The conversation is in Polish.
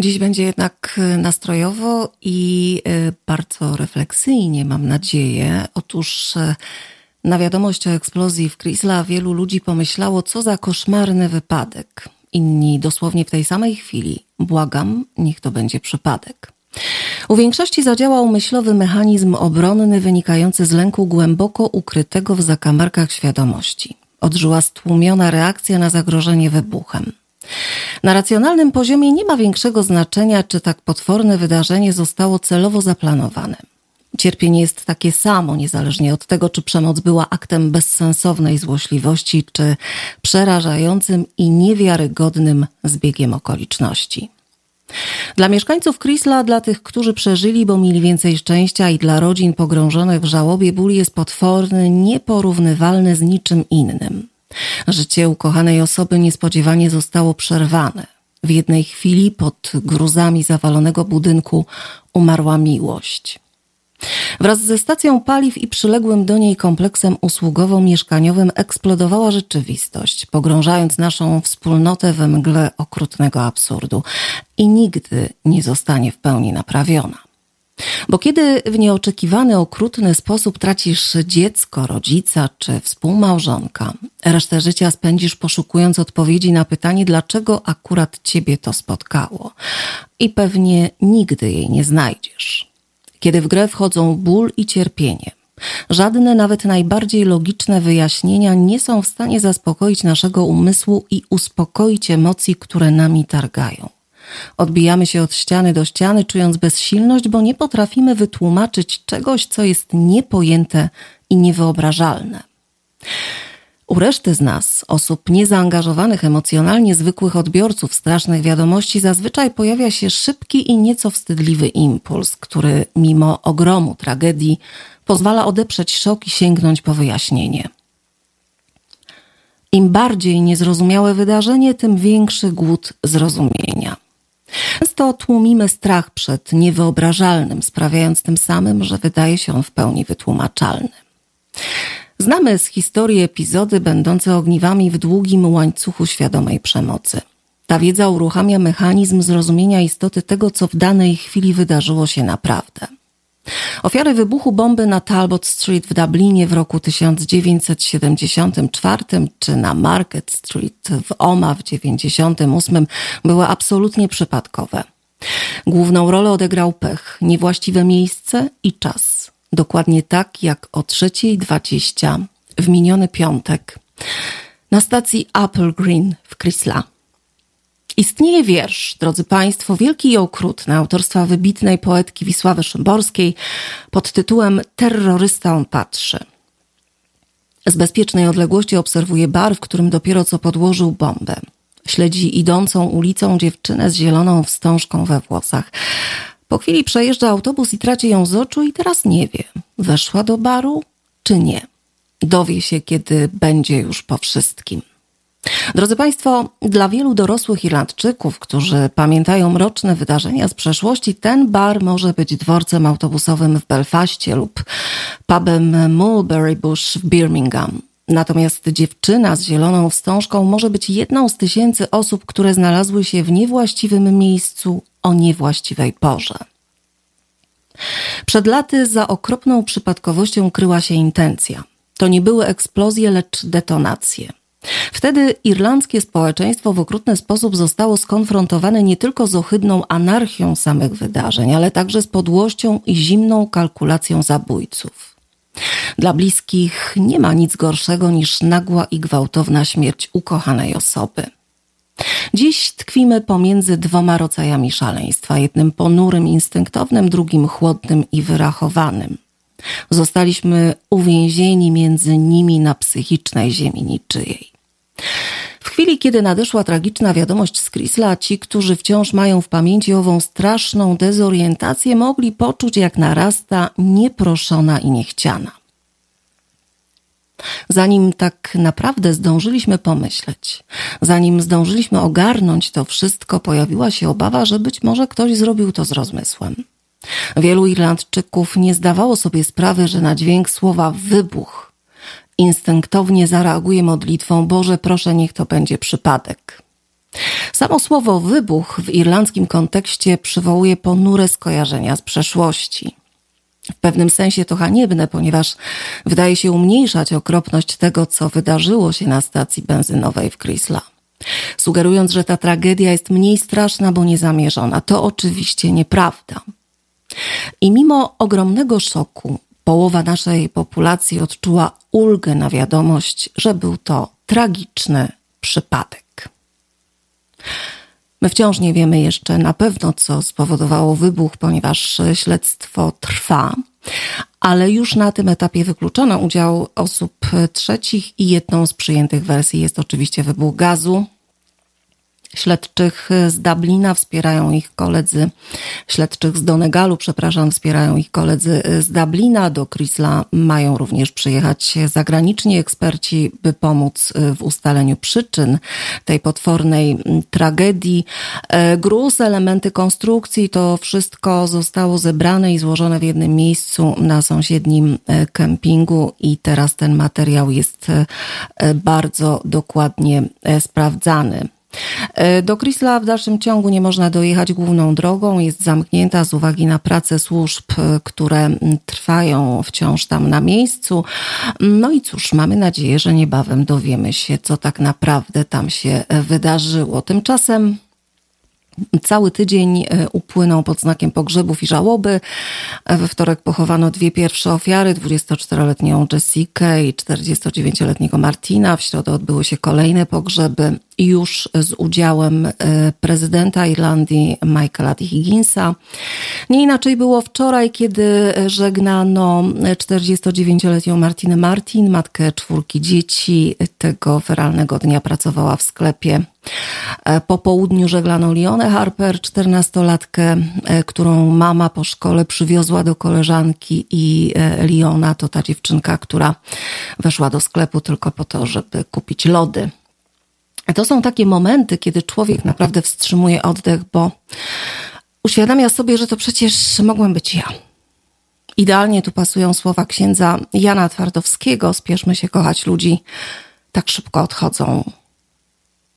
Dziś będzie jednak nastrojowo i bardzo refleksyjnie, mam nadzieję. Otóż na wiadomość o eksplozji w Creeslough wielu ludzi pomyślało, co za koszmarny wypadek. Inni dosłownie w tej samej chwili: błagam, niech to będzie przypadek. U większości zadziałał myślowy mechanizm obronny wynikający z lęku głęboko ukrytego w zakamarkach świadomości. Odżyła stłumiona reakcja na zagrożenie wybuchem. Na racjonalnym poziomie nie ma większego znaczenia, czy tak potworne wydarzenie zostało celowo zaplanowane. Cierpienie jest takie samo, niezależnie od tego, czy przemoc była aktem bezsensownej złośliwości, czy przerażającym i niewiarygodnym zbiegiem okoliczności. Dla mieszkańców Creeslough, dla tych, którzy przeżyli, bo mieli więcej szczęścia, i dla rodzin pogrążonych w żałobie, ból jest potworny, nieporównywalny z niczym innym. Życie ukochanej osoby niespodziewanie zostało przerwane. W jednej chwili pod gruzami zawalonego budynku umarła miłość. Wraz ze stacją paliw i przyległym do niej kompleksem usługowo-mieszkaniowym eksplodowała rzeczywistość, pogrążając naszą wspólnotę we mgle okrutnego absurdu, i nigdy nie zostanie w pełni naprawiona. Bo kiedy w nieoczekiwany, okrutny sposób tracisz dziecko, rodzica czy współmałżonka, resztę życia spędzisz poszukując odpowiedzi na pytanie, dlaczego akurat ciebie to spotkało, i pewnie nigdy jej nie znajdziesz. Kiedy w grę wchodzą ból i cierpienie, żadne, nawet najbardziej logiczne wyjaśnienia nie są w stanie zaspokoić naszego umysłu i uspokoić emocji, które nami targają. Odbijamy się od ściany do ściany, czując bezsilność, bo nie potrafimy wytłumaczyć czegoś, co jest niepojęte i niewyobrażalne. U reszty z nas, osób niezaangażowanych emocjonalnie, zwykłych odbiorców strasznych wiadomości, zazwyczaj pojawia się szybki i nieco wstydliwy impuls, który mimo ogromu tragedii pozwala odeprzeć szok i sięgnąć po wyjaśnienie. Im bardziej niezrozumiałe wydarzenie, tym większy głód zrozumienia. Często tłumimy strach przed niewyobrażalnym, sprawiając tym samym, że wydaje się on w pełni wytłumaczalny. Znamy z historii epizody będące ogniwami w długim łańcuchu świadomej przemocy. Ta wiedza uruchamia mechanizm zrozumienia istoty tego, co w danej chwili wydarzyło się naprawdę. Ofiary wybuchu bomby na Talbot Street w Dublinie w roku 1974 czy na Market Street w Omagh w 1998 były absolutnie przypadkowe. Główną rolę odegrał pech, niewłaściwe miejsce i czas. Dokładnie tak jak o 3:20 w miniony piątek na stacji Apple Green w Creeslough. Istnieje wiersz, drodzy Państwo, wielki i okrutny, autorstwa wybitnej poetki Wisławy Szymborskiej pod tytułem „Terrorysta on patrzy”. Z bezpiecznej odległości obserwuje bar, w którym dopiero co podłożył bombę. Śledzi idącą ulicą dziewczynę z zieloną wstążką we włosach. Po chwili przejeżdża autobus i traci ją z oczu, i teraz nie wie, weszła do baru czy nie. Dowie się, kiedy będzie już po wszystkim. Drodzy Państwo, dla wielu dorosłych Irlandczyków, którzy pamiętają mroczne wydarzenia z przeszłości, ten bar może być dworcem autobusowym w Belfaście lub pubem Mulberry Bush w Birmingham. Natomiast dziewczyna z zieloną wstążką może być jedną z tysięcy osób, które znalazły się w niewłaściwym miejscu o niewłaściwej porze. Przed laty za okropną przypadkowością kryła się intencja. To nie były eksplozje, lecz detonacje. Wtedy irlandzkie społeczeństwo w okrutny sposób zostało skonfrontowane nie tylko z ohydną anarchią samych wydarzeń, ale także z podłością i zimną kalkulacją zabójców. Dla bliskich nie ma nic gorszego niż nagła i gwałtowna śmierć ukochanej osoby. Dziś tkwimy pomiędzy dwoma rodzajami szaleństwa, jednym ponurym, instynktownym, drugim chłodnym i wyrachowanym. Zostaliśmy uwięzieni między nimi na psychicznej ziemi niczyjej. W chwili, kiedy nadeszła tragiczna wiadomość z Creeslough, ci, którzy wciąż mają w pamięci ową straszną dezorientację, mogli poczuć, jak narasta nieproszona i niechciana. Zanim tak naprawdę zdążyliśmy pomyśleć, zanim zdążyliśmy ogarnąć to wszystko, pojawiła się obawa, że być może ktoś zrobił to z rozmysłem. Wielu Irlandczyków nie zdawało sobie sprawy, że na dźwięk słowa „wybuch” instynktownie zareaguje modlitwą „Boże, proszę, niech to będzie przypadek”. Samo słowo wybuch w irlandzkim kontekście przywołuje ponure skojarzenia z przeszłości. W pewnym sensie to haniebne, ponieważ wydaje się umniejszać okropność tego, co wydarzyło się na stacji benzynowej w Creeslough. Sugerując, że ta tragedia jest mniej straszna, bo niezamierzona. To oczywiście nieprawda. I mimo ogromnego szoku połowa naszej populacji odczuła ulgę na wiadomość, że był to tragiczny przypadek. My wciąż nie wiemy jeszcze na pewno, co spowodowało wybuch, ponieważ śledztwo trwa, ale już na tym etapie wykluczono udział osób trzecich i jedną z przyjętych wersji jest oczywiście wybuch gazu. Śledczych z Dublina wspierają ich koledzy, śledczych z Donegalu, wspierają ich koledzy z Dublina. Do Creeslough mają również przyjechać zagraniczni eksperci, by pomóc w ustaleniu przyczyn tej potwornej tragedii. Gruz, elementy konstrukcji, to wszystko zostało zebrane i złożone w jednym miejscu na sąsiednim kempingu i teraz ten materiał jest bardzo dokładnie sprawdzany. Do Creeslough w dalszym ciągu nie można dojechać główną drogą, jest zamknięta z uwagi na pracę służb, które trwają wciąż tam na miejscu. No i cóż, mamy nadzieję, że niebawem dowiemy się, co tak naprawdę tam się wydarzyło. Tymczasem cały tydzień upłynął pod znakiem pogrzebów i żałoby. We wtorek pochowano dwie pierwsze ofiary, 24-letnią Jessikę i 49-letniego Martina. W środę odbyły się kolejne pogrzeby już z udziałem prezydenta Irlandii Michaela D. Higginsa. Nie inaczej było wczoraj, kiedy żegnano 49-letnią Martinę Martin, matkę czwórki dzieci. Tego feralnego dnia pracowała w sklepie. Po południu żegnano Leonę Harper, 14-latkę, którą mama po szkole przywiozła do koleżanki i Leona to ta dziewczynka, która weszła do sklepu tylko po to, żeby kupić lody. To są takie momenty, kiedy człowiek naprawdę wstrzymuje oddech, bo uświadamia sobie, że to przecież mogłem być ja. Idealnie tu pasują słowa księdza Jana Twardowskiego: spieszmy się kochać ludzi, tak szybko odchodzą.